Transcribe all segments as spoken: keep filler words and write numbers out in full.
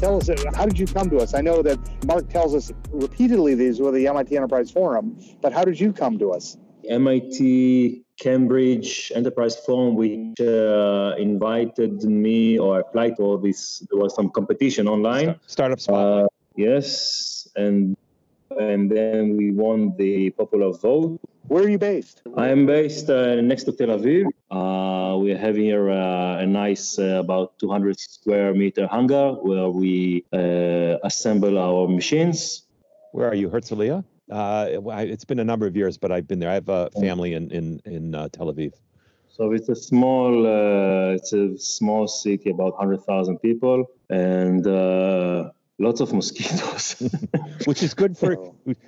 Tell us, how did you come to us? I know that Mark tells us repeatedly these were the M I T Enterprise Forum, but how did you come to us? M I T Cambridge Enterprise Forum, which uh, invited me, or applied to all this. There was some competition online. Startup Spot. Uh, yes, and and then we won the popular vote. Where are you based? I am based uh, next to Tel Aviv. Uh, we are having here uh, a nice uh, about two hundred square meter hangar where we uh, assemble our machines. Where are you, Herzliya? Uh, it's been a number of years, but I've been there. I have a family in in in uh, Tel Aviv. So it's a small, uh, it's a small city, about one hundred thousand people, and uh, lots of mosquitoes, which is good for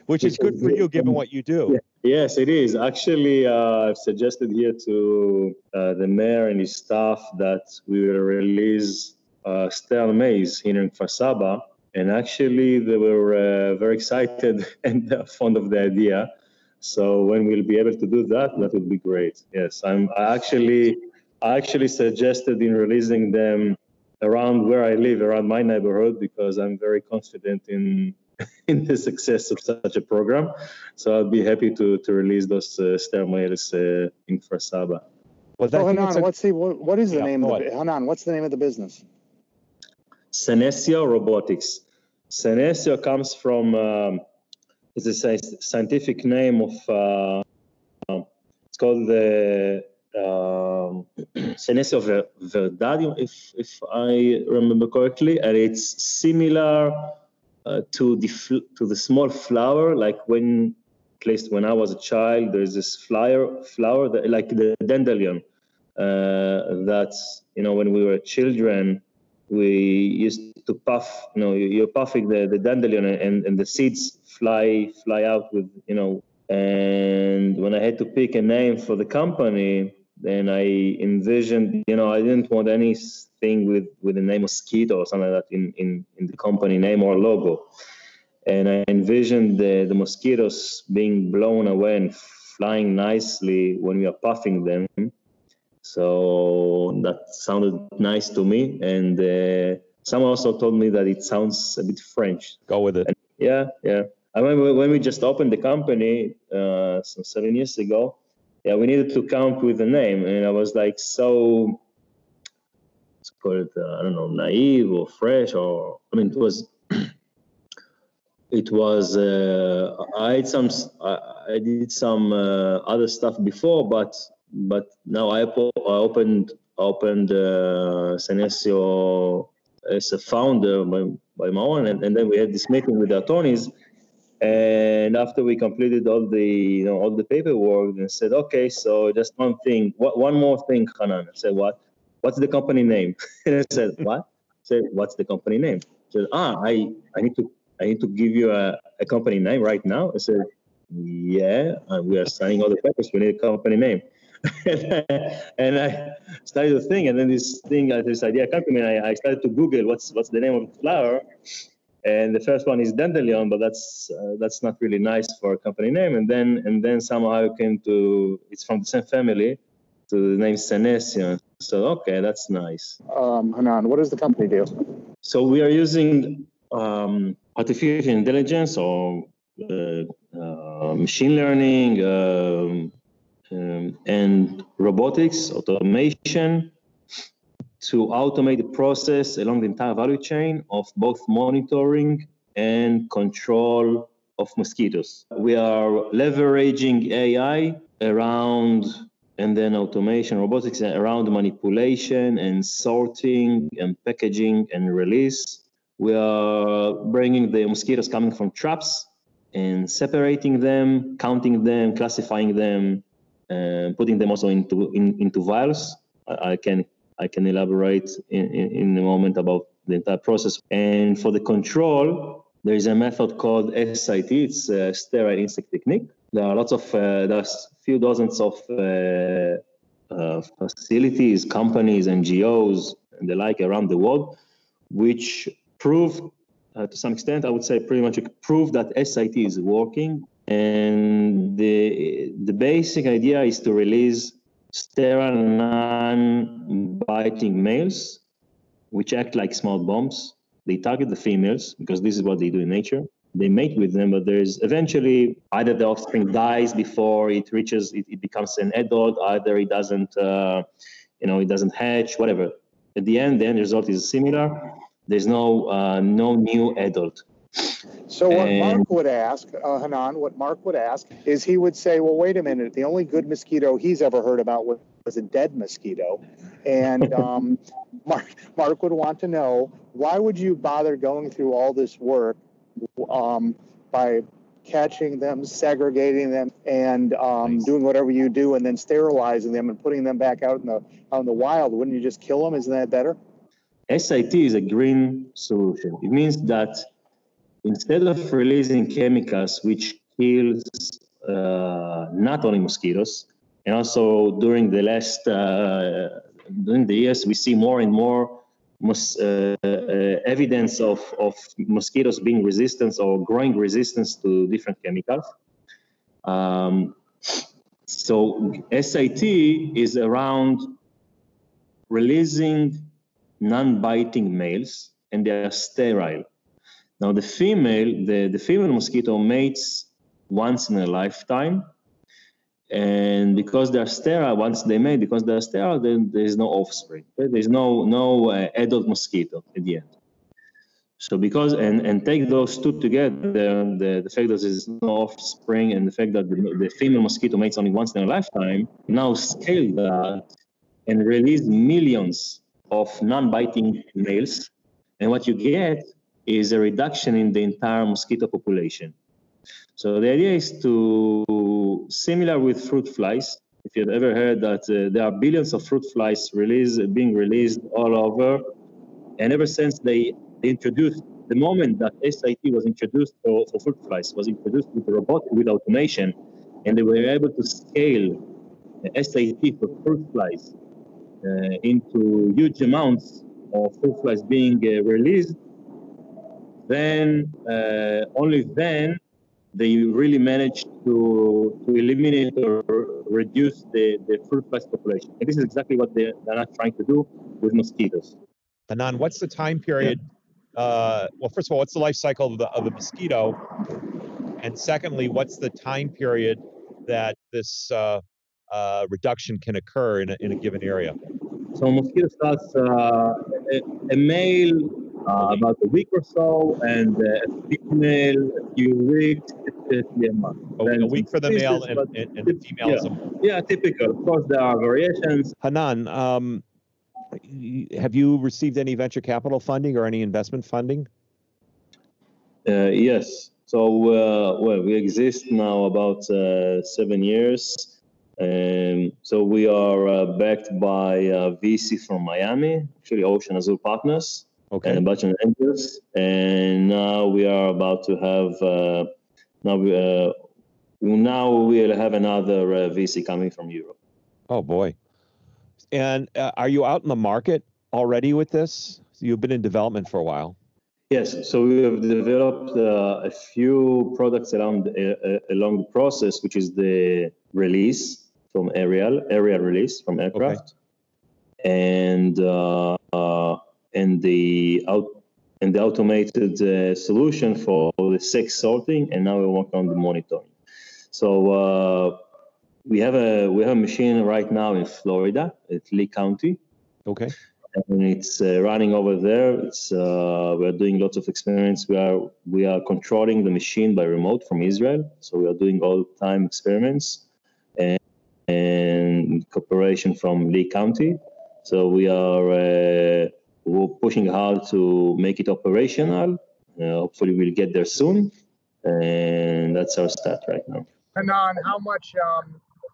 which is good for you, given what you do. Yes, it is. Actually, uh, I've suggested here to uh, the mayor and his staff that we will release uh, sterile maize here in Kfar Saba. And actually, they were uh, very excited and fond of the idea. So when we'll be able to do that, that would be great. Yes, I'm I actually, I actually suggested in releasing them around where I live, around my neighborhood, because I'm very confident in in the success of such a program. So I'll be happy to to release those uh, sterile maize uh, in Kfar Saba. Well, well Hanan, a... let's see. What, what is the yeah, name of it? Hanan, what's the name of the business? Senecio Robotics. Senecio comes from, um, it's a scientific name of, uh, it's called the um, Senecio Ver- Verdadium, if if I remember correctly, and it's similar uh, to the fl- to the small flower, like when, at least when I was a child, there's this flower, flower that, like the dandelion, uh, that, you know, when we were children, we used to puff, you know, you're puffing the, the dandelion and, and the seeds fly fly out with, you know, and when I had to pick a name for the company, then I envisioned, you know, I didn't want anything with, with the name mosquito or something like that in, in, in the company name or logo. And I envisioned the, the mosquitoes being blown away and flying nicely when we are puffing them. So that sounded nice to me, and uh, someone also told me that it sounds a bit French. Go with it. And yeah, yeah. I remember when we just opened the company uh, some seven years ago. Yeah, we needed to come up with a name, and I was like, so let's call it uh, I don't know, naive or fresh, or I mean, it was it was. Uh, I had some, I, I did some uh, other stuff before, but. But now I, po- I opened opened uh, Senecio as a founder by, by my own, and, and then we had this meeting with the attorneys. And after we completed all the you know all the paperwork, and said, okay, so just one thing, what, one more thing, Hanan. I said, what? What's the company name? And I said, what? I said, what's the company name? I said, ah, I, I need to I need to give you a, a company name right now. I said, yeah, we are signing all the papers. We need a company name. and, I, and I started to think, and then this thing, this idea came to me. I, I started to Google what's what's the name of the flower, and the first one is dandelion, but that's uh, that's not really nice for a company name. And then and then somehow I came to it's from the same family, to the name Senecio. So okay, that's nice. Um, Hanan, what does the company do? So we are using um, artificial intelligence or uh, uh, machine learning. Um, Um, and robotics, automation, to automate the process along the entire value chain of both monitoring and control of mosquitoes. We are leveraging A I around, and then automation, robotics around manipulation and sorting and packaging and release. We are bringing the mosquitoes coming from traps and separating them, counting them, classifying them, Uh, putting them also into in, into vials. I, I can I can elaborate in, in, in a moment about the entire process. And for the control, there is a method called S I T. It's a sterile insect technique. There are lots of uh, there's few dozens of uh, uh, facilities, companies, N G Os, and the like around the world, which prove uh, to some extent, I would say, pretty much prove that S I T is working. And the the basic idea is to release sterile, non-biting males, which act like small bombs, They target the females because this is what they do in nature. They mate with them, but there's eventually either the offspring dies before it reaches, it, it becomes an adult, either it doesn't, uh, you know, it doesn't hatch, whatever. At the end, the end result is similar. There's no uh, no new adult. So what and, Mark would ask, uh, Hanan, what Mark would ask is he would say, well, wait a minute, the only good mosquito he's ever heard about was was a dead mosquito. And um, Mark, Mark would want to know, why would you bother going through all this work um, by catching them, segregating them, and um, nice. doing whatever you do, and then sterilizing them and putting them back out in the out in the wild? Wouldn't you just kill them? Isn't that better? S I T is a green solution. It means that instead of releasing chemicals which kills uh, not only mosquitoes, and also during the last uh, during the years we see more and more mos- uh, uh, evidence of, of mosquitoes being resistant or growing resistance to different chemicals. Um, so S I T is around releasing non-biting males, and they are sterile. Now the female, the, the female mosquito mates once in a lifetime, and because they are sterile, once they mate, because they are sterile, then there is no offspring. Right? There is no no uh, adult mosquito at the end. So because and, and take those two together, the, the fact that there is no offspring and the fact that the, the female mosquito mates only once in a lifetime, now scale that and release millions of non-biting males, and what you get is a reduction in the entire mosquito population. So the idea is to, similar with fruit flies, if you've ever heard that uh, there are billions of fruit flies release, being released all over, and ever since they, they introduced, the moment that S I T was introduced for, for fruit flies, was introduced with robotics, with automation, and they were able to scale the S I T for fruit flies uh, into huge amounts of fruit flies being uh, released, then, uh, only then, they really managed to, to eliminate or reduce the, the fruit flies population. And this is exactly what they're, they're not trying to do with mosquitoes. Hanan, what's the time period? Yeah. Uh, well, first of all, what's the life cycle of the, of the mosquito? And secondly, what's the time period that this uh, uh, reduction can occur in a, in a given area? So mosquito starts, uh, a, a male, Uh, about a week or so, and uh, a female, a few weeks, a month. A week for the male and, and, and the female. Yeah. yeah, typical. Of course, there are variations. Hanan, um, have you received any venture capital funding or any investment funding? Uh, yes. So, uh, well, we exist now about uh, seven years. Um, so we are uh, backed by a V C from Miami, actually Ocean Azul Partners. Okay. And a bunch of angels, and now we are about to have. Uh, now, we, uh, now we'll have another uh, V C coming from Europe. Oh boy! And uh, are you out in the market already with this? You've been in development for a while. Yes. So we have developed uh, a few products along the, uh, along the process, which is the release from aerial, aerial release from aircraft, okay. and. Uh, uh, and the out and the automated uh, solution for the sex sorting, and now we work on the monitoring. So uh, we have a we have a machine right now in Florida at Lee County. Okay. And it's uh, running over there. It's uh, we're doing lots of experiments. We are we are controlling the machine by remote from Israel. So we are doing all the time experiments and, and cooperation from Lee County. So we are. Uh, We're pushing hard to make it operational. Uh, hopefully, we'll get there soon, and that's our start right now. Hanan, how much? Um,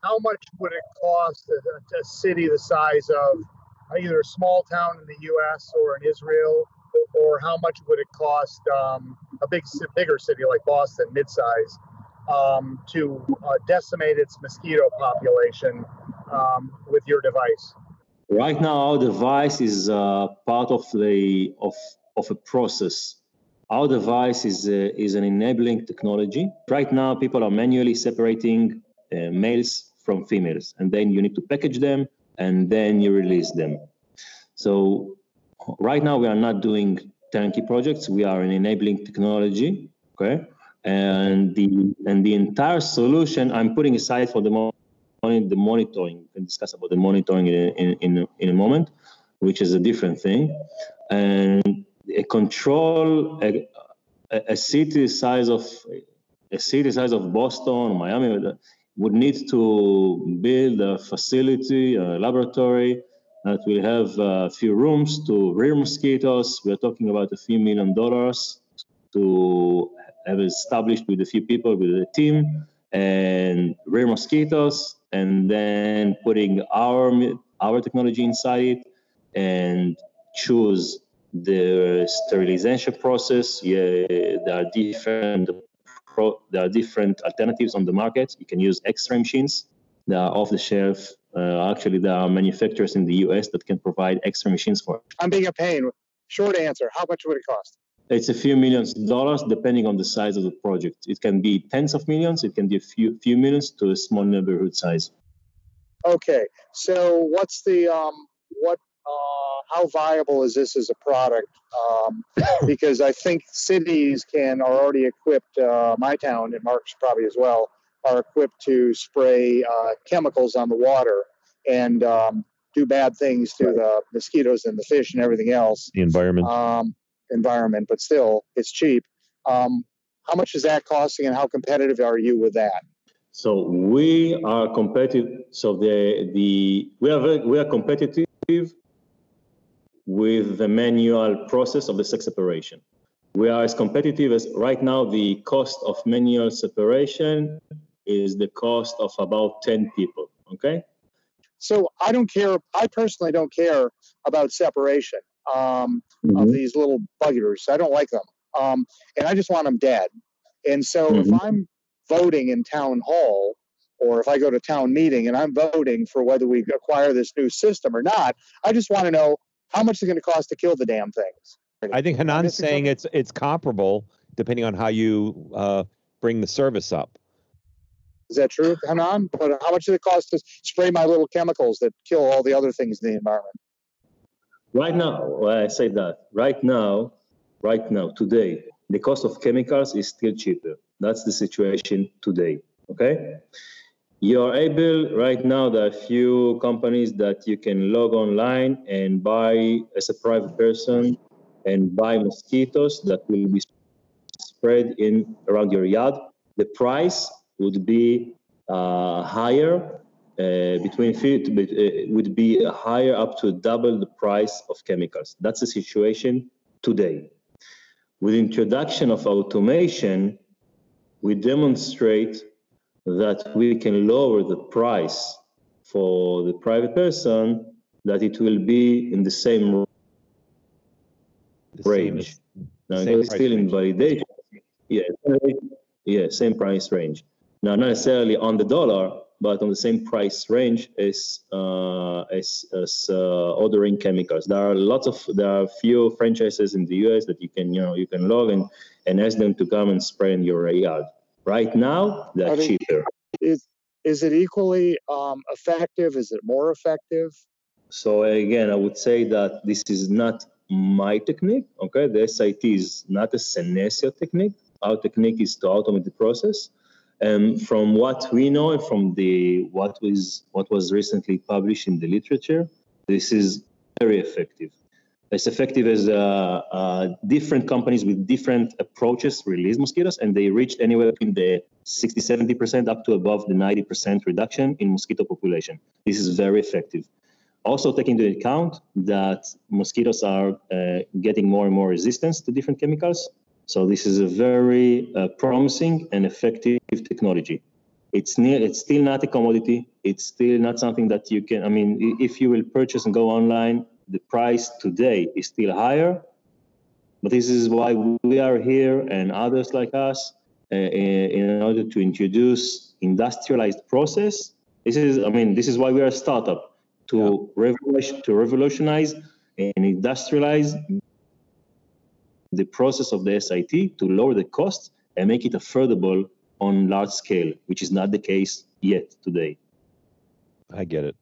how much would it cost a, a city the size of either a small town in the U S or in Israel, or how much would it cost um, a big, bigger city like Boston, mid-size, um, to uh, decimate its mosquito population um, with your device? Right now, our device is uh, part of the of of a process. Our device is uh, is an enabling technology. Right now, people are manually separating uh, males from females, and then you need to package them, and then you release them. So, right now, we are not doing turnkey projects. We are an enabling technology, okay? And the and the entire solution, I'm putting aside for the moment the monitoring. We'll discuss about the monitoring in, in, in a moment, which is a different thing. And a control, a, a city size of a city size of Boston, Miami, would need to build a facility, a laboratory that will have a few rooms to rear mosquitoes. We're talking about a few million dollars to have established with a few people, with a team, and rear mosquitoes, and then putting our our technology inside it and choose the sterilization process. Yeah, there are different pro, there are different alternatives on the market. You can use X-ray machines. They are off the shelf. Uh, actually, there are manufacturers in the U S that can provide X-ray machines for. I'm being a pain. Short answer. How much would it cost? It's a few millions dollars, depending on the size of the project. It can be tens of millions. It can be a few few millions to a small neighborhood size. Okay. So what's the um what uh how viable is this as a product? Um, because I think cities can are already equipped. Uh, my town and Mark's probably as well are equipped to spray uh, chemicals on the water and um, do bad things to the mosquitoes and the fish and everything else. The environment. Um, environment, but still it's cheap. Um, how much is that costing and how competitive are you with that? So we are competitive. So the, the, we are, very, we are competitive with the manual process of the sex separation. We are as competitive as right now. The cost of manual separation is the cost of about ten people. Okay. So I don't care. I personally don't care about separation. Um, mm-hmm. Of these little buggers. I don't like them. Um, and I just want them dead. And so mm-hmm. if I'm voting in town hall, or if I go to town meeting and I'm voting for whether we acquire this new system or not, I just want to know how much it's going to cost to kill the damn things. I think Hanan's saying it's it's comparable depending on how you uh, bring the service up. Is that true, Hanan? But how much does it cost to spray my little chemicals that kill all the other things in the environment? Right now, I say that, right now, right now, today, the cost of chemicals is still cheaper. That's the situation today, okay? You are able, right now, there are few companies that you can log online and buy, as a private person, and buy mosquitoes that will be spread in around your yard. The price would be uh, higher. Uh, between feet, but it would be higher, up to double the price of chemicals. That's the situation today. With introduction of automation, we demonstrate that we can lower the price for the private person, that it will be in the same the range. Same, now, same it's still in validation. Yeah, yeah, same price range. Now, not necessarily on the dollar, but on the same price range as uh, as, as uh, ordering chemicals. There are lots of there are few franchises in the U S that you can you know you can log in and ask them to come and spray in your yard. Right now, they're cheaper. Is is it equally um, effective? Is it more effective? So again, I would say that this is not my technique. Okay, the S I T is not a Senecio technique. Our technique is to automate the process. Um, from what we know and from the what was what was recently published in the literature, this is very effective. As effective as uh, uh, different companies with different approaches release mosquitoes, and they reached anywhere between the sixty to seventy percent up to above the ninety percent reduction in mosquito population. This is very effective. Also taking into account that mosquitoes are uh, getting more and more resistance to different chemicals. So this is a very uh, promising and effective technology. It's near, it's still not a commodity. It's still not something that you can, I mean, if you will purchase and go online, the price today is still higher. But this is why we are here and others like us uh, in order to introduce industrialized process. This is, I mean, this is why we are a startup, to, yeah. revolution, to revolutionize and industrialize the process of the S I T to lower the costs and make it affordable on large scale, which is not the case yet today. I get it.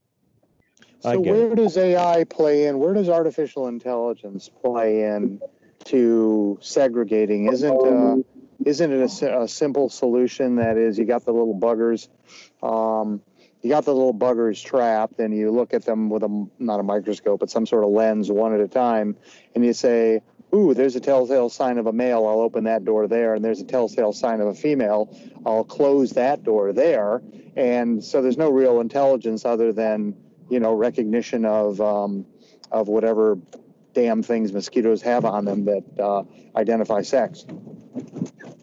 I so get where it. does A I play in? Where does artificial intelligence play in to segregating isn't uh, isn't it a, a simple solution? That is, you got the little buggers, um, you got the little buggers trapped, and you look at them with a not a microscope, but some sort of lens, one at a time, and you say, "Ooh, there's a telltale sign of a male. I'll open that door there, and there's a telltale sign of a female. I'll close that door there." And so there's no real intelligence other than you know recognition of um, of whatever damn things mosquitoes have on them that uh, identify sex.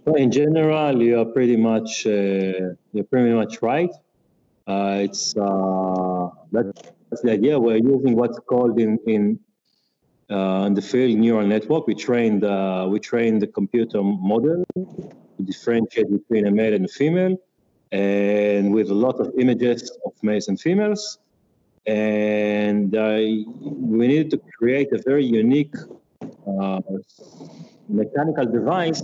Well, in general, you are pretty much uh, you're pretty much right. Uh, it's uh, that's the idea. We're using what's called in in uh, in the field neural network. We trained uh, we trained the computer model to differentiate between a male and a female, and with a lot of images of males and females. And uh, we needed to create a very unique uh, mechanical device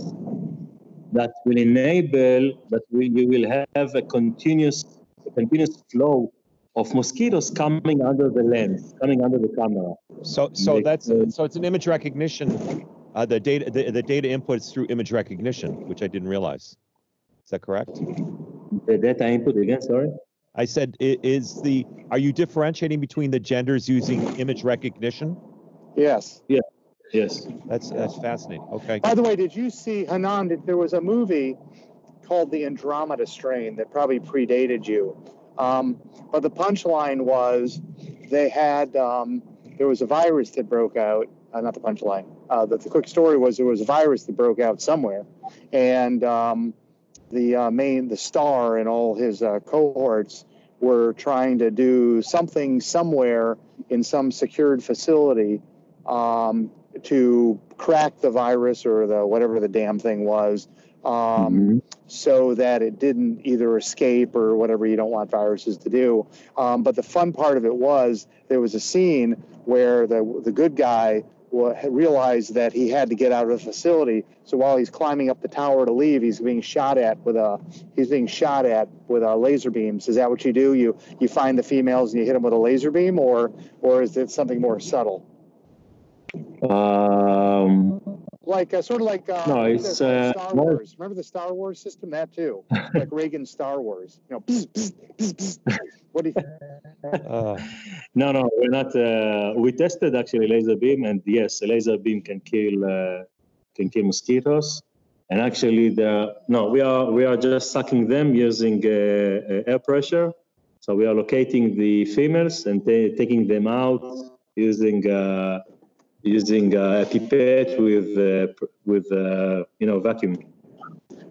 that will enable that we, we will have a continuous a continuous flow of mosquitoes coming under the lens, coming under the camera. So, so that's uh, so it's an image recognition. Uh, the data the, the data input is through image recognition, which I didn't realize. Is that correct? The data input again. Sorry. I said, is the are you differentiating between the genders using image recognition? Yes. Yeah. Yes. That's that's fascinating. Okay. By the way, did you see, Hanan, did, there was a movie called The Andromeda Strain that probably predated you. Um, but the punchline was they had, um, there was a virus that broke out. Uh, not the punchline. Uh, the, the quick story was there was a virus that broke out somewhere. And um, the uh, main, the star and all his uh, cohorts were trying to do something somewhere in some secured facility um, to crack the virus or the whatever the damn thing was um, mm-hmm. so that it didn't either escape or whatever you don't want viruses to do. Um, but the fun part of it was there was a scene where the the good guy realized that he had to get out of the facility. So while he's climbing up the tower to leave, he's being shot at with a he's being shot at with a laser beams. Is that what you do? You you find the females and you hit them with a laser beam, or or is it something more subtle? Um, like uh, sort of like uh, no, it's uh, Star Wars. Remember the Star Wars system? That too, like Reagan's Star Wars. You know, pss, pss, pss, pss. What do you? Uh, no, no, we're not. Uh, we tested actually laser beam, and yes, a laser beam can kill uh, can kill mosquitoes. And actually, the no, we are we are just sucking them using uh, air pressure. So we are locating the females and t- taking them out using. Uh, Using uh, a pipette with uh, with uh, you know vacuum.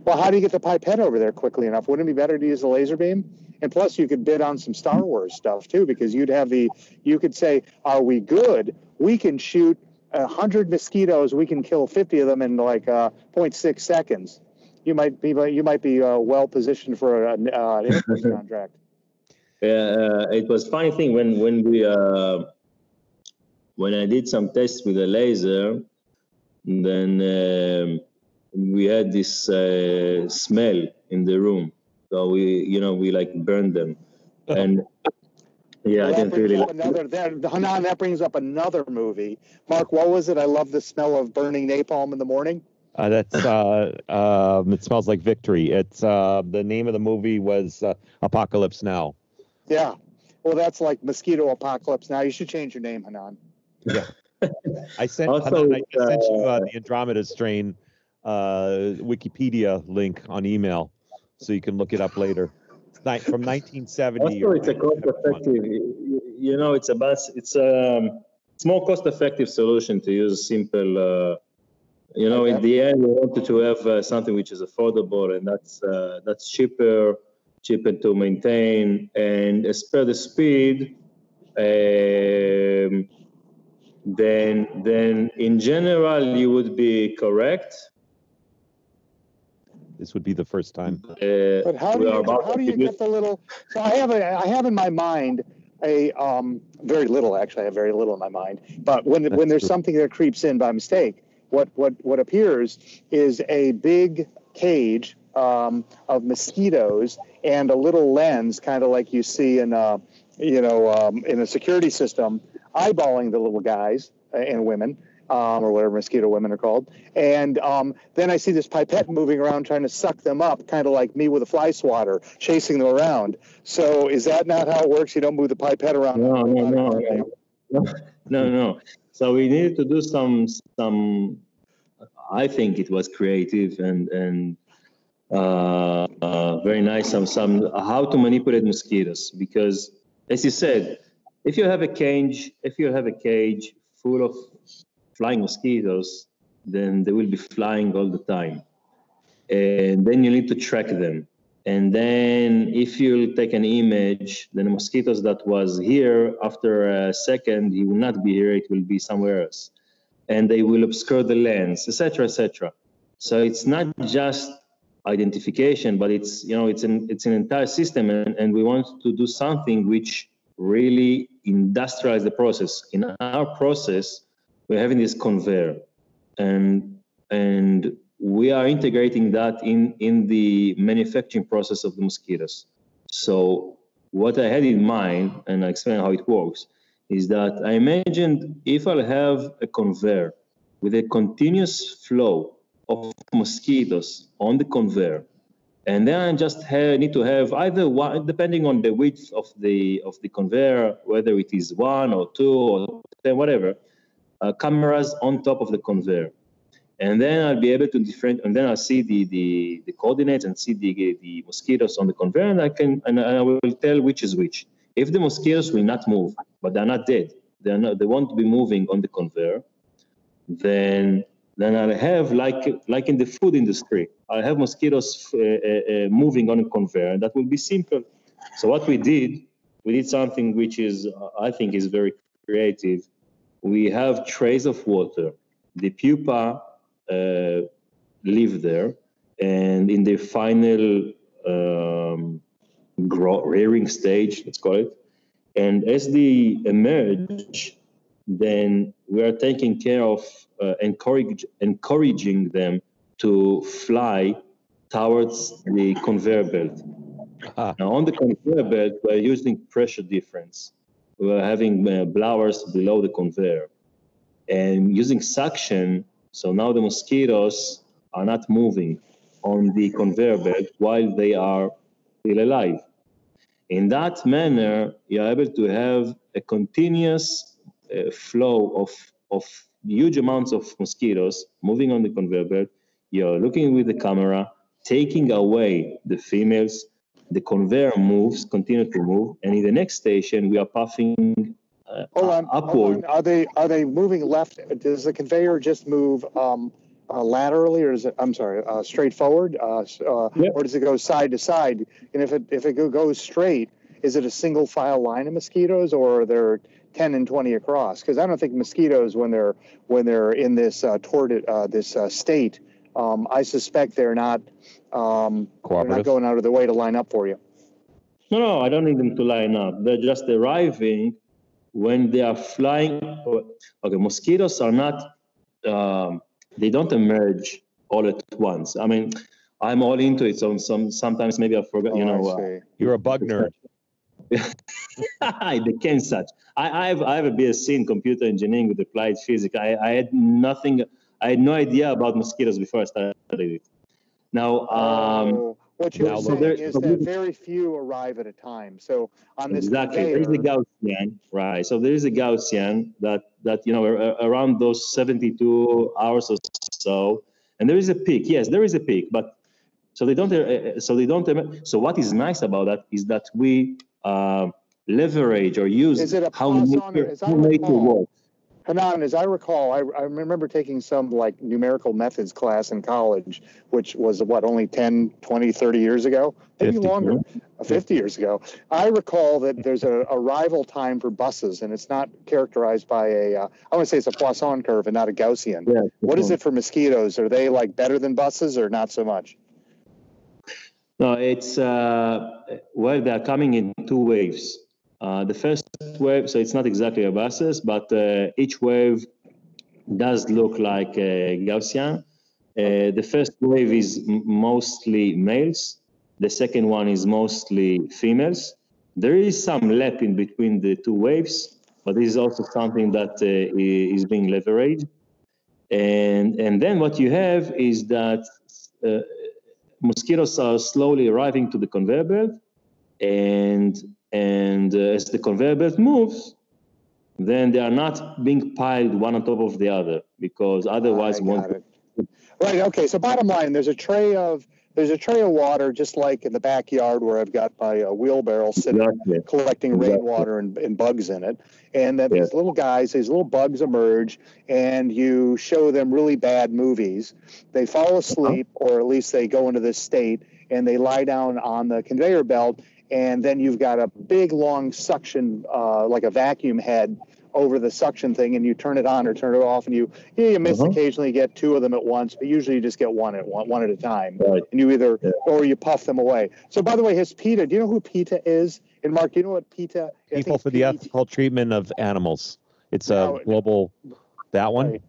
Well, how do you get the pipette over there quickly enough? Wouldn't it be better to use the laser beam? And plus, you could bid on some Star Wars stuff too, because you'd have the you could say, "Are we good? We can shoot a hundred mosquitoes. We can kill fifty of them in like uh, zero point six seconds." You might be you might be uh, well positioned for an uh, infantry contract. Yeah, uh, it was a funny thing when when we. Uh, When I did some tests with a laser, then um, we had this uh, smell in the room. So we, you know, we like burned them. And yeah, well, I didn't really like another, that. Hanan, that brings up another movie. Mark, what was it? I love the smell of burning napalm in the morning. Uh, that's uh, uh, it smells like victory. It's uh, the name of the movie was uh, Apocalypse Now. Yeah. Well, that's like Mosquito Apocalypse Now. You should change your name, Hanan. Yeah, I sent, also, I sent you uh, the Andromeda Strain uh, Wikipedia link on email, so you can look it up later. It's not, from nineteen seventy. Also, it's a cost-effective. You know, it's a bus, it's a it's more cost-effective solution to use simple. Uh, you know, okay. In the end, we wanted to have uh, something which is affordable, and that's uh, that's cheaper, cheaper to maintain, and as per the speed. Um, Then, then in general, you would be correct. This would be the first time. Uh, but how do you, how do you get the little? So I have a, I have in my mind a um, very little actually. I have very little in my mind. But when That's when there's true. something that creeps in by mistake, what what what appears is a big cage um, of mosquitoes and a little lens, kind of like you see in a you know um, in a security system. Eyeballing the little guys and women, um, or whatever mosquito women are called. And um, then I see this pipette moving around trying to suck them up, kind of like me with a fly swatter, chasing them around. So is that not how it works? You don't move the pipette around? No, no, no, no, no, no, no. So we needed to do some, some. I think it was creative and, and uh, uh, very nice, some, some how to manipulate mosquitoes. Because as you said, if you have a cage, if you have a cage full of flying mosquitoes, then they will be flying all the time. And then you need to track them. And then if you take an image, then the mosquitoes that was here after a second, he will not be here, it will be somewhere else. And they will obscure the lens, et cetera, et cetera. So it's not just identification, but it's, you know, it's an it's an entire system, and, and we want to do something which really industrialize the process. In our process, we're having this conveyor, and and we are integrating that in, in the manufacturing process of the mosquitoes. So what I had in mind, and I explain how it works, is that I imagined if I'll have a conveyor with a continuous flow of mosquitoes on the conveyor, and then I just have, need to have either one, depending on the width of the of the conveyor, whether it is one or two or ten, whatever, uh, cameras on top of the conveyor, and then I'll be able to different, and then I'll see the the, the coordinates and see the the mosquitoes on the conveyor, and I can and I will tell which is which. If the mosquitoes will not move, but they're not dead, they're not, they won't be moving on the conveyor, then then I'll have, like like in the food industry, I'll have mosquitoes uh, uh, moving on a conveyor, and that will be simple. So what we did, we did something which is, uh, I think is very creative. We have trays of water. The pupa uh, live there, and in the final, um, Grow, rearing stage, let's call it. And as they emerge, then we are taking care of uh, encourage, encouraging them to fly towards the conveyor belt. Uh-huh. Now, on the conveyor belt, we're using pressure difference. We're having uh, blowers below the conveyor and using suction. So now the mosquitoes are not moving on the conveyor belt while they are still alive. In that manner, you're able to have a continuous uh, flow of, of huge amounts of mosquitoes moving on the conveyor belt. You're looking with the camera, taking away the females, the conveyor moves, continue to move, and in the next station, we are puffing uh, hold on, upward. Hold on. Are they are they moving left? Does the conveyor just move um... Uh, laterally, or is it? I'm sorry, uh, straight forward, uh, uh, yep. Or does it go side to side? And if it if it goes straight, is it a single file line of mosquitoes, or are there ten and twenty across? Because I don't think mosquitoes, when they're when they're in this uh, toward uh, this uh, state, um, I suspect they're not um, they're not going out of their way to line up for you. No, no, I don't need them to line up. They're just arriving when they are flying. Okay, mosquitoes are not. Um, They don't emerge all at once. I mean, I'm all into it, so some, sometimes maybe I forgot, oh, you know. Uh, You're a bug nerd. I became such. I, I, have, I have a B S c in computer engineering with applied physics. I, I had nothing, I had no idea about mosquitoes before I started it. Now, um, oh, what you're now, saying there, is so that very few arrive at a time. So on this exactly, conveyor, there is a Gaussian, right? So there is a Gaussian that that you know around those seventy-two hours or so, and there is a peak. Yes, there is a peak, but so they don't. Uh, so they don't. So what is nice about that is that we uh, leverage or use is it a how nature works. Hanan, as I recall, I, I remember taking some like numerical methods class in college, which was what, only ten, twenty, thirty years ago, maybe longer, fifty years ago. I recall that there's an arrival time for buses, and it's not characterized by a, uh, I want to say it's a Poisson curve and not a Gaussian. Yeah, what is it for mosquitoes? Are they like better than buses or not so much? No, it's, uh, well, they're coming in two waves. Uh, the first wave, so it's not exactly a buses, but uh, each wave does look like a Gaussian. Uh, the first wave is m- mostly males. The second one is mostly females. There is some lap in between the two waves, but this is also something that uh, is being leveraged. And, and then what you have is that uh, mosquitoes are slowly arriving to the conveyor belt, and, and uh, as the conveyor belt moves, then they are not being piled one on top of the other, because otherwise one. Right. Okay. So bottom line, there's a tray of there's a tray of water, just like in the backyard where I've got my uh, wheelbarrow sitting, exactly. collecting exactly. rainwater and, and bugs in it. And that yeah. these little guys, these little bugs emerge, and you show them really bad movies. They fall asleep, uh-huh. or at least they go into this state, and they lie down on the conveyor belt. And then you've got a big, long suction, uh, like a vacuum head over the suction thing, and you turn it on or turn it off, and you yeah, you miss uh-huh. occasionally get two of them at once, but usually you just get one at one, one at a time, right. and you either yeah. or you puff them away. So, by the way, his PETA. Do you know who PETA is? And Mark, do you know what PETA? Is? People for the Ethical Treatment of Animals. It's no, a global. That one. Right.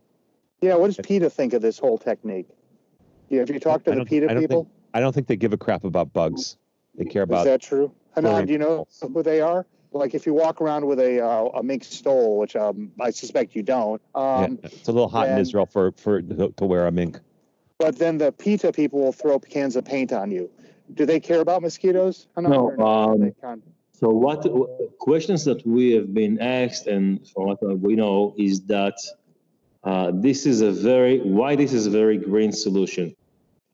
Yeah. What does PETA think of this whole technique? Yeah. Have you talked to the PETA I people? Think, I don't think they give a crap about bugs. They care about. Is that true? Hanan, do you know who they are? Like, if you walk around with a uh, a mink stole, which um, I suspect you don't. Um, yeah, it's a little hot and, in Israel for for to wear a mink. But then the PETA people will throw cans of paint on you. Do they care about mosquitoes? Hanan, no. Um, con- so what questions that we have been asked, and from what we know, is that uh, this is a very why this is a very green solution.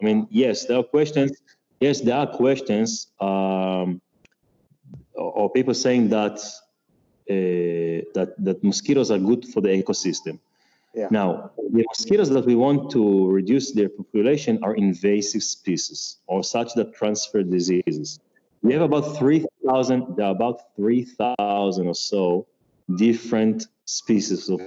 I mean, yes, there are questions. Yes, there are questions, um, or, or people saying that uh, that that mosquitoes are good for the ecosystem. Yeah. Now, the mosquitoes that we want to reduce their population are invasive species, or such that transfer diseases. We have about three thousand. There are about three thousand or so different species of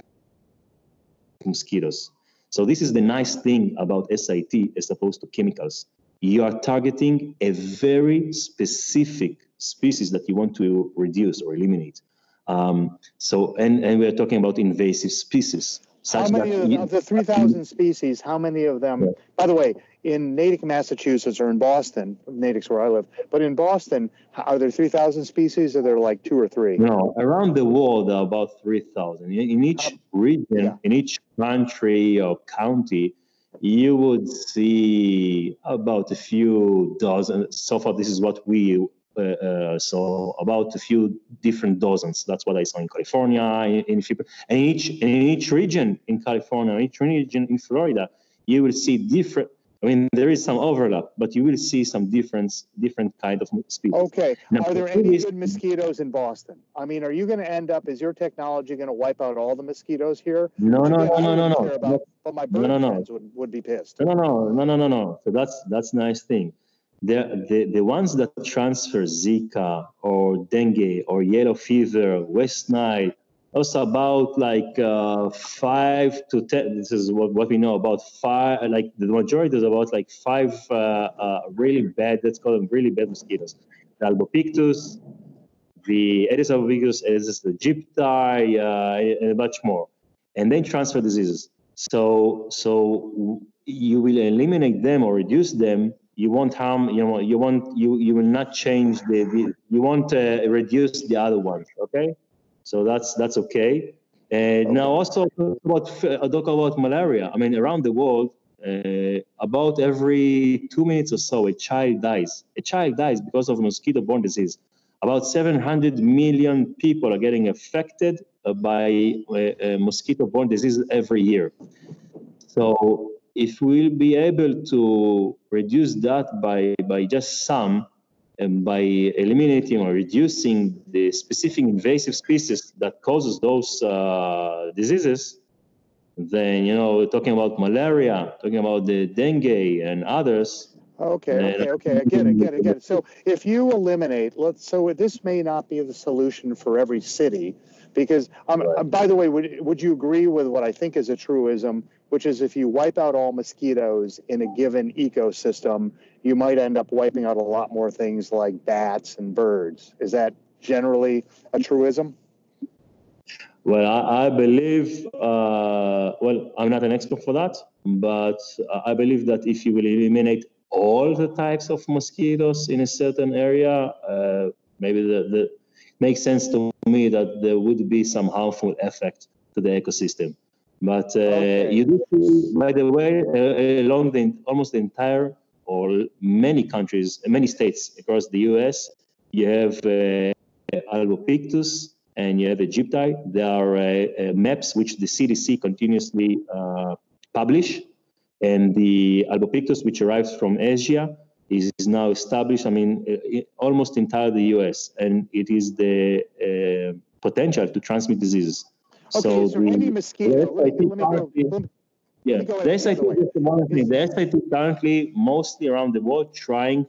mosquitoes. So this is the nice thing about S I T as opposed to chemicals. You are targeting a very specific species that you want to reduce or eliminate. Um, so, and, and we are talking about invasive species. Such how many that of, you, of the three thousand species, how many of them, yeah. by the way, in Natick, Massachusetts, or in Boston, Natick's where I live, but in Boston, are there three thousand species, or are there like two or three? No, around the world, there are about three thousand. In each region, yeah. in each country or county, you would see about a few dozen. So far, this is what we uh, uh, saw, about a few different dozens. That's what I saw in California, in, in, in each in each region in California, in each region in Florida, you will see different. I mean, there is some overlap, but you will see some difference, different kind of species. Okay. Now, are there any good mosquitoes in Boston? I mean, are you going to end up, is your technology going to wipe out all the mosquitoes here? No, no, no, no, no, no. About, but my bird no, no, friends no. Would, would be pissed. No, no, no, no, no, no. So that's that's a nice thing. The, the, the ones that transfer Zika or dengue or yellow fever, West Nile, also about like uh, five to ten. This is what, what we know about five. Like the majority is about like five uh, uh, really bad. Let's call them really bad mosquitoes: the albopictus, the Aedes albopictus, Aedes aegypti, uh, and much more. And then transfer diseases. So so you will eliminate them or reduce them. You won't harm. You know you won't you you will not change the, the you won't uh, reduce the other ones. Okay. So that's that's okay. And okay. Now also about I talk about malaria. I mean, around the world, uh, about every two minutes or so, a child dies. A child dies because of mosquito-borne disease. About seven hundred million people are getting affected by uh, mosquito-borne disease every year. So if we'll be able to reduce that by by just some. And by eliminating or reducing the specific invasive species that causes those uh, diseases, then, you know, talking about malaria, talking about the dengue and others. Okay, okay, okay. I get it, get it, get it. So if you eliminate, let's, so this may not be the solution for every city, because, um, right. by the way, would would you agree with what I think is a truism, which is if you wipe out all mosquitoes in a given ecosystem, you might end up wiping out a lot more things like bats and birds. Is that generally a truism? Well, I, I believe, uh, well, I'm not an expert for that, but I believe that if you will eliminate all the types of mosquitoes in a certain area, uh, maybe the, the makes sense to me that there would be some harmful effect to the ecosystem. But uh, okay. you do see, by the way, uh, along the almost the entire or many countries, many states across the U S, you have uh, albopictus and you have aegypti. There are uh, uh, maps which the C D C continuously uh, publish, and the albopictus, which arrives from Asia, is, is now established, I mean, it, almost entire the U S, and it is the uh, potential to transmit diseases. Okay, so, so the, any mosquito, let me, let me go. Let me, yeah, let me go the S I T is one thing. The S I T currently mostly around the world trying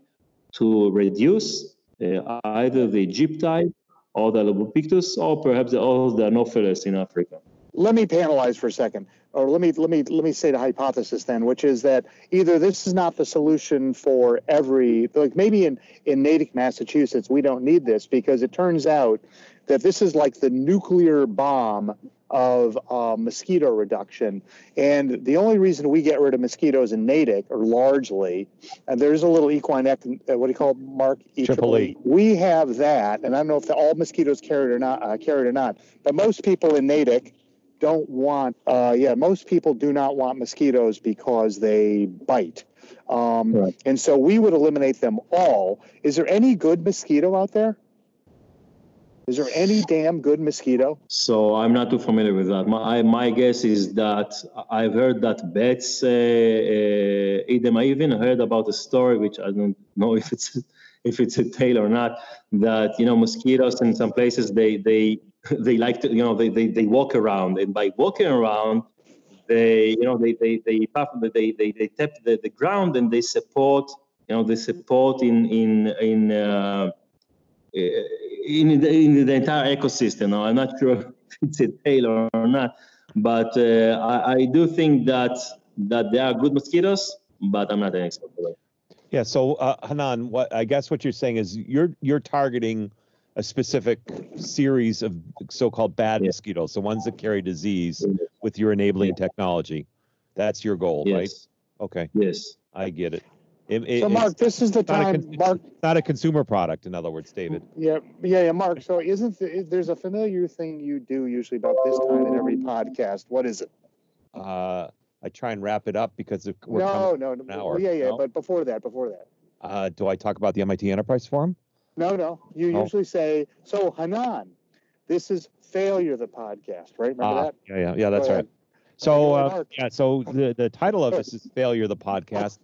to reduce uh, either the aegypti or the albopictus, or perhaps the, or the Anopheles in Africa. Let me panelize for a second, or let me let me let me say the hypothesis then, which is that either this is not the solution for every, like maybe in, in Natick, Massachusetts, we don't need this because it turns out that this is like the nuclear bomb of uh, mosquito reduction. And the only reason we get rid of mosquitoes in Natick, or largely, and there's a little equine act, uh, what do you call it, Mark? E- Triple E. We have that, and I don't know if the, all mosquitoes carry it or not, uh, carry it or not, but most people in Natick don't want, uh, yeah, most people do not want mosquitoes because they bite. Um, right. And so we would eliminate them all. Is there any good mosquito out there? Is there any damn good mosquito? So I'm not too familiar with that. My my guess is that I've heard that bats uh, uh, eat them. I even heard about a story, which I don't know if it's if it's a tale or not, that, you know, mosquitoes in some places, they they they like to, you know, they they, they walk around, and by walking around, they, you know, they they they they they, they tap the, the ground, and they support, you know, they support in in in. Uh, In the, in the entire ecosystem. Now, I'm not sure if it's a tail or not, but uh, I, I do think that that there are good mosquitoes, but I'm not an expert for that. Yeah, so uh, Hanan, what, I guess what you're saying is you're you're targeting a specific series of so-called bad yeah. mosquitoes, the ones that carry disease, with your enabling yeah. technology. That's your goal, yes. right? Okay. Yes. I get it. It, it, so, Mark, this is the time. Con- Mark, it's not a consumer product, in other words, David. Yeah, yeah, yeah, Mark. So, isn't the, there's a familiar thing you do usually about this time in every podcast? What is it? Uh, I try and wrap it up because we're no, no, no, an hour, yeah, yeah. No? But before that, before that, uh, do I talk about the M I T Enterprise Forum? No, no. You oh. usually say, "So, Hanan, this is failure." The podcast, right? Remember uh, that? Yeah, yeah, yeah. That's Go right. Ahead. So, uh, yeah. So the the title of this is "Failure," the podcast.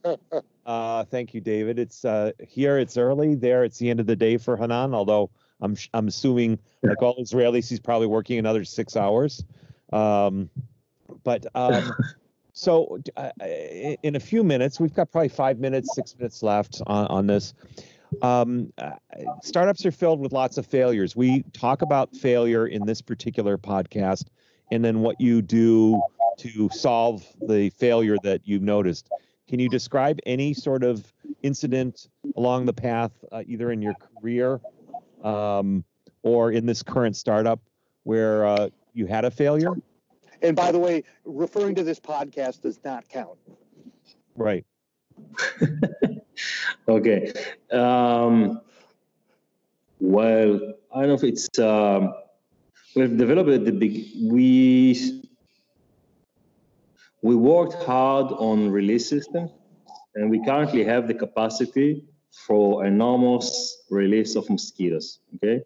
Uh, thank you, David. It's uh, here. It's early. There, it's the end of the day for Hanan. Although I'm, I'm assuming, like all Israelis, he's probably working another six hours. Um, but um, so, uh, in a few minutes, we've got probably five minutes, six minutes left on, on this. Um, uh, startups are filled with lots of failures. We talk about failure in this particular podcast, and then what you do to solve the failure that you've noticed. Can you describe any sort of incident along the path, uh, either in your career um, or in this current startup, where uh, you had a failure? And by the way, referring to this podcast does not count. Right. Okay. Um, well, I don't know if it's... Um, we've developed at the big... We... We worked hard on release systems, and we currently have the capacity for enormous release of mosquitoes, okay?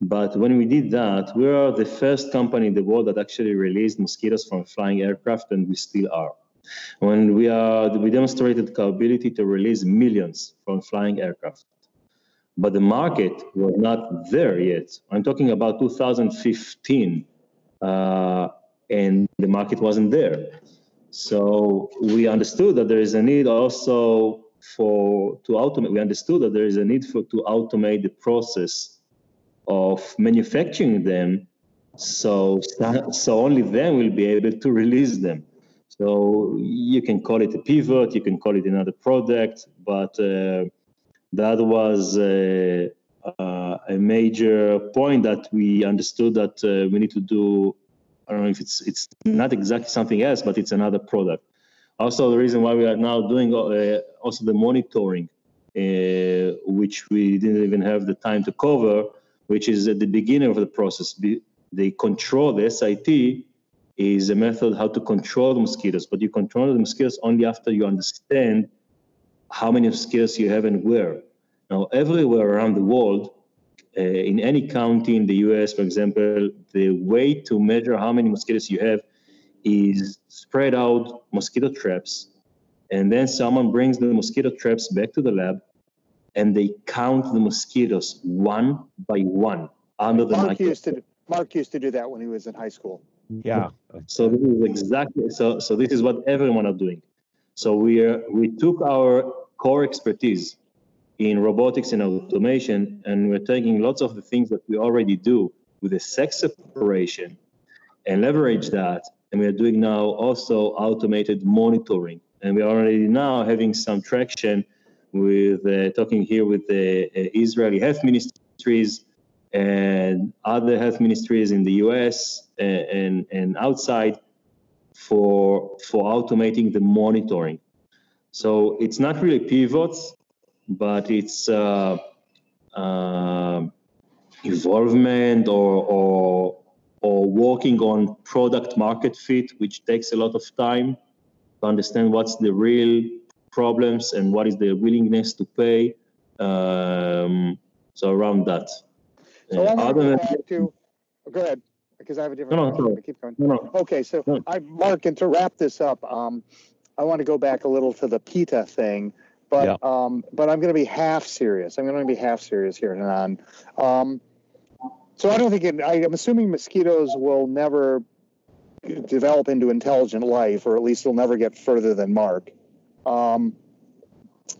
But when we did that, we are the first company in the world that actually released mosquitoes from flying aircraft, and we still are. When we are, we demonstrated our ability to release millions from flying aircraft, but the market was not there yet. I'm talking about two thousand fifteen, uh, and the market wasn't there. So we understood that there is a need also for to automate. We understood that there is a need for to automate the process of manufacturing them. So so only then we'll be able to release them. So you can call it a pivot, you can call it another product, but uh, that was uh, uh, a major point that we understood that uh, we need to do. I don't know if it's it's not exactly something else, but it's another product. Also, the reason why we are now doing uh, also the monitoring, uh, which we didn't even have the time to cover, which is at the beginning of the process. They control the S I T is a method how to control the mosquitoes, but you control the mosquitoes only after you understand how many mosquitoes you have and where. Now, everywhere around the world, uh, in any county in the U S, for example, the way to measure how many mosquitoes you have is spread out mosquito traps, and then someone brings the mosquito traps back to the lab, and they count the mosquitoes one by one under the Mark used to, Mark used to do that when he was in high school. Yeah. So this is exactly so. So this is what everyone are doing. So we are, we took our core expertise in robotics and automation, and we're taking lots of the things that we already do with the sex separation, and leverage that. And we are doing now also automated monitoring. And we are already now having some traction with uh, talking here with the uh, Israeli health ministries and other health ministries in the U S and, and, and outside for for automating the monitoring. So it's not really pivots, but it's uh, uh, involvement or, or or working on product market fit, which takes a lot of time to understand what's the real problems and what is the willingness to pay. Um, so around that. So I'm going to, to go ahead because I have a different. No, no, no. Keep going. No, no. Okay, so no. I Mark, and to wrap this up, um, I want to go back a little to the PETA thing, but yeah. um, but I'm going to be half serious. I'm going to be half serious here, Hanan. Um, so I don't think it, I, I'm assuming mosquitoes will never develop into intelligent life, or at least they'll never get further than Mark. Um,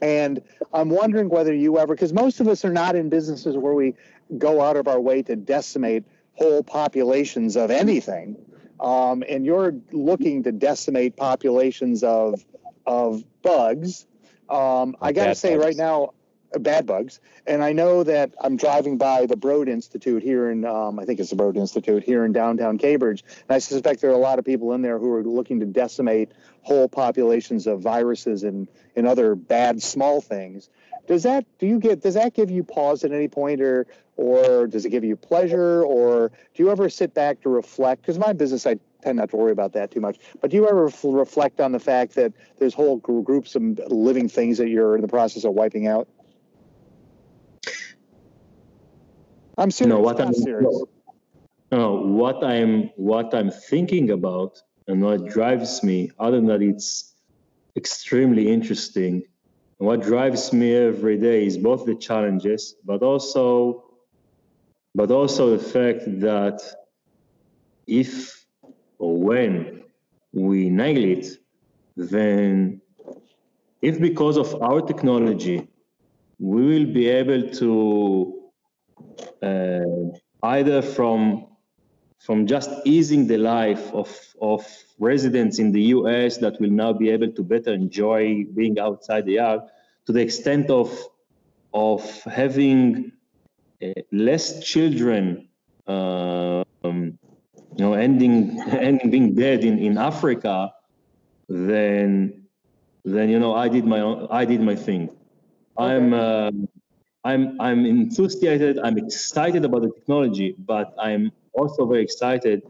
and I'm wondering whether you ever, because most of us are not in businesses where we go out of our way to decimate whole populations of anything. Um, and you're looking to decimate populations of of bugs. Um, I got to say bugs. right now, uh, bad bugs. And I know that I'm driving by the Broad Institute here in, um, I think it's the Broad Institute here in downtown Cambridge. And I suspect there are a lot of people in there who are looking to decimate whole populations of viruses and, and other bad small things. Does that do you get? Does that give you pause at any point, or or does it give you pleasure, or do you ever sit back to reflect? Because my business, I tend not to worry about that too much. But do you ever reflect on the fact that there's whole groups of living things that you're in the process of wiping out? I'm serious. No, what I'm, I'm serious. No, what I'm what I'm thinking about and what drives me, other than that, it's extremely interesting. What drives me every day is both the challenges, but also, but also the fact that if or when we nail it, then if because of our technology, we will be able to uh, either from from just easing the life of, of residents in the U S that will now be able to better enjoy being outside the yard, to the extent of of having uh, less children, uh, um, you know, ending ending being dead in, in Africa, then then you know I did my own, I did my thing. Okay. I'm. Uh, I'm I'm enthusiastic, I'm excited about the technology, but I'm also very excited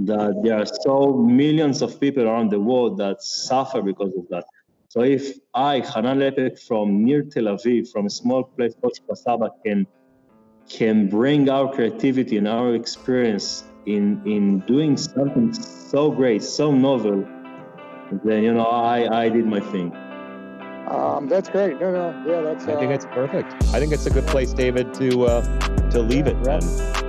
that there are so millions of people around the world that suffer because of that. So if I, Hanan Lepek, from near Tel Aviv, from a small place called Kfar Saba, can, can bring our creativity and our experience in, in doing something so great, so novel, then, you know, I, I did my thing. Um, that's great. No, no, yeah, that's. Uh, I think that's perfect. I think it's a good place, David, to uh, to leave yeah, it. Right.